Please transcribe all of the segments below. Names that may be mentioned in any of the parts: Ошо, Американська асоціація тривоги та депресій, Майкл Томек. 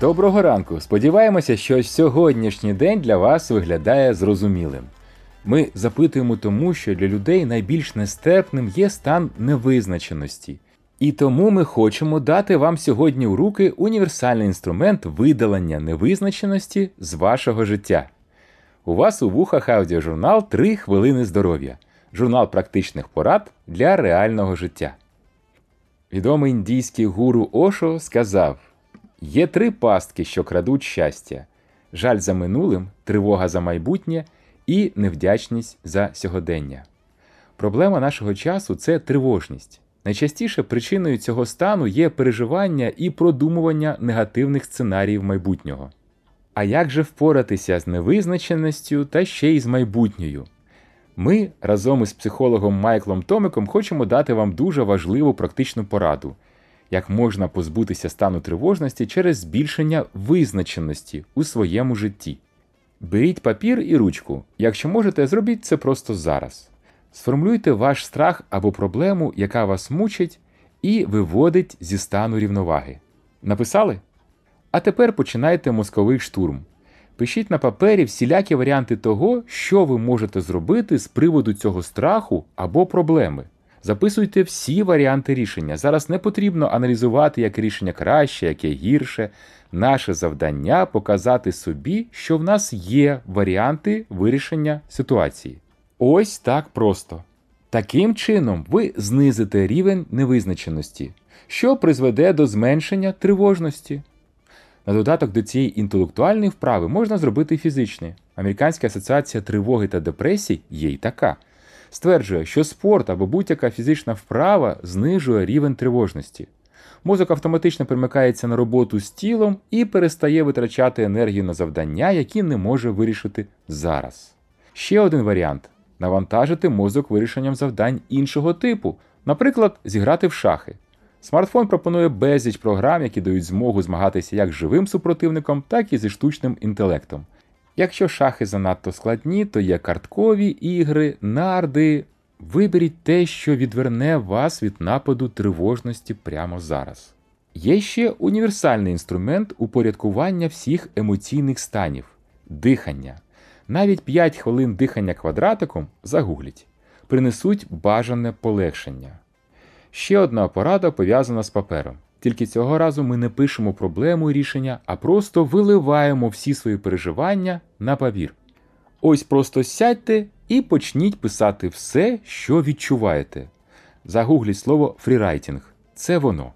Доброго ранку! Сподіваємося, що сьогоднішній день для вас виглядає зрозумілим. Ми запитуємо тому, що для людей найбільш нестерпним є стан невизначеності. І тому ми хочемо дати вам сьогодні у руки універсальний інструмент видалення невизначеності з вашого життя. У вас у вухах аудіожурнал «3 хвилини здоров'я» – журнал практичних порад для реального життя. Відомий індійський гуру Ошо сказав: «Є 3 пастки, що крадуть щастя – жаль за минулим, тривога за майбутнє і невдячність за сьогодення». Проблема нашого часу – це тривожність. Найчастіше причиною цього стану є переживання і продумування негативних сценаріїв майбутнього. А як же впоратися з невизначеністю та ще й з майбутньою? Ми разом із психологом Майклом Томеком хочемо дати вам дуже важливу практичну пораду, як можна позбутися стану тривожності через збільшення визначеності у своєму житті. Беріть папір і ручку. Якщо можете, зробіть це просто зараз. Сформулюйте ваш страх або проблему, яка вас мучить, і виводить зі стану рівноваги. Написали? А тепер починайте мозковий штурм. Пишіть на папері всілякі варіанти того, що ви можете зробити з приводу цього страху або проблеми. Записуйте всі варіанти рішення. Зараз не потрібно аналізувати, яке рішення краще, яке гірше. Наше завдання – показати собі, що в нас є варіанти вирішення ситуації. Ось так просто. Таким чином ви знизите рівень невизначеності, що призведе до зменшення тривожності. На додаток до цієї інтелектуальної вправи можна зробити фізичні. Американська асоціація тривоги та депресій, є й така, стверджує, що спорт або будь-яка фізична вправа знижує рівень тривожності. Мозок автоматично перемикається на роботу з тілом і перестає витрачати енергію на завдання, які не може вирішити зараз. Ще один варіант – навантажити мозок вирішенням завдань іншого типу, наприклад, зіграти в шахи. Смартфон пропонує безліч програм, які дають змогу змагатися як з живим супротивником, так і зі штучним інтелектом. Якщо шахи занадто складні, то є карткові ігри, нарди. Виберіть те, що відверне вас від нападу тривожності прямо зараз. Є ще універсальний інструмент упорядкування всіх емоційних станів – дихання. Навіть 5 хвилин дихання квадратиком загугліть. Принесуть бажане полегшення. Ще одна порада пов'язана з папером. Тільки цього разу ми не пишемо проблему і рішення, а просто виливаємо всі свої переживання на папір. Ось просто сядьте і почніть писати все, що відчуваєте. Загугліть слово «фрірайтінг». Це воно.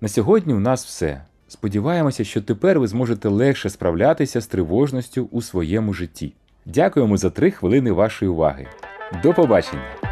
На сьогодні у нас все. Сподіваємося, що тепер ви зможете легше справлятися з тривожністю у своєму житті. Дякуємо за 3 хвилини вашої уваги. До побачення!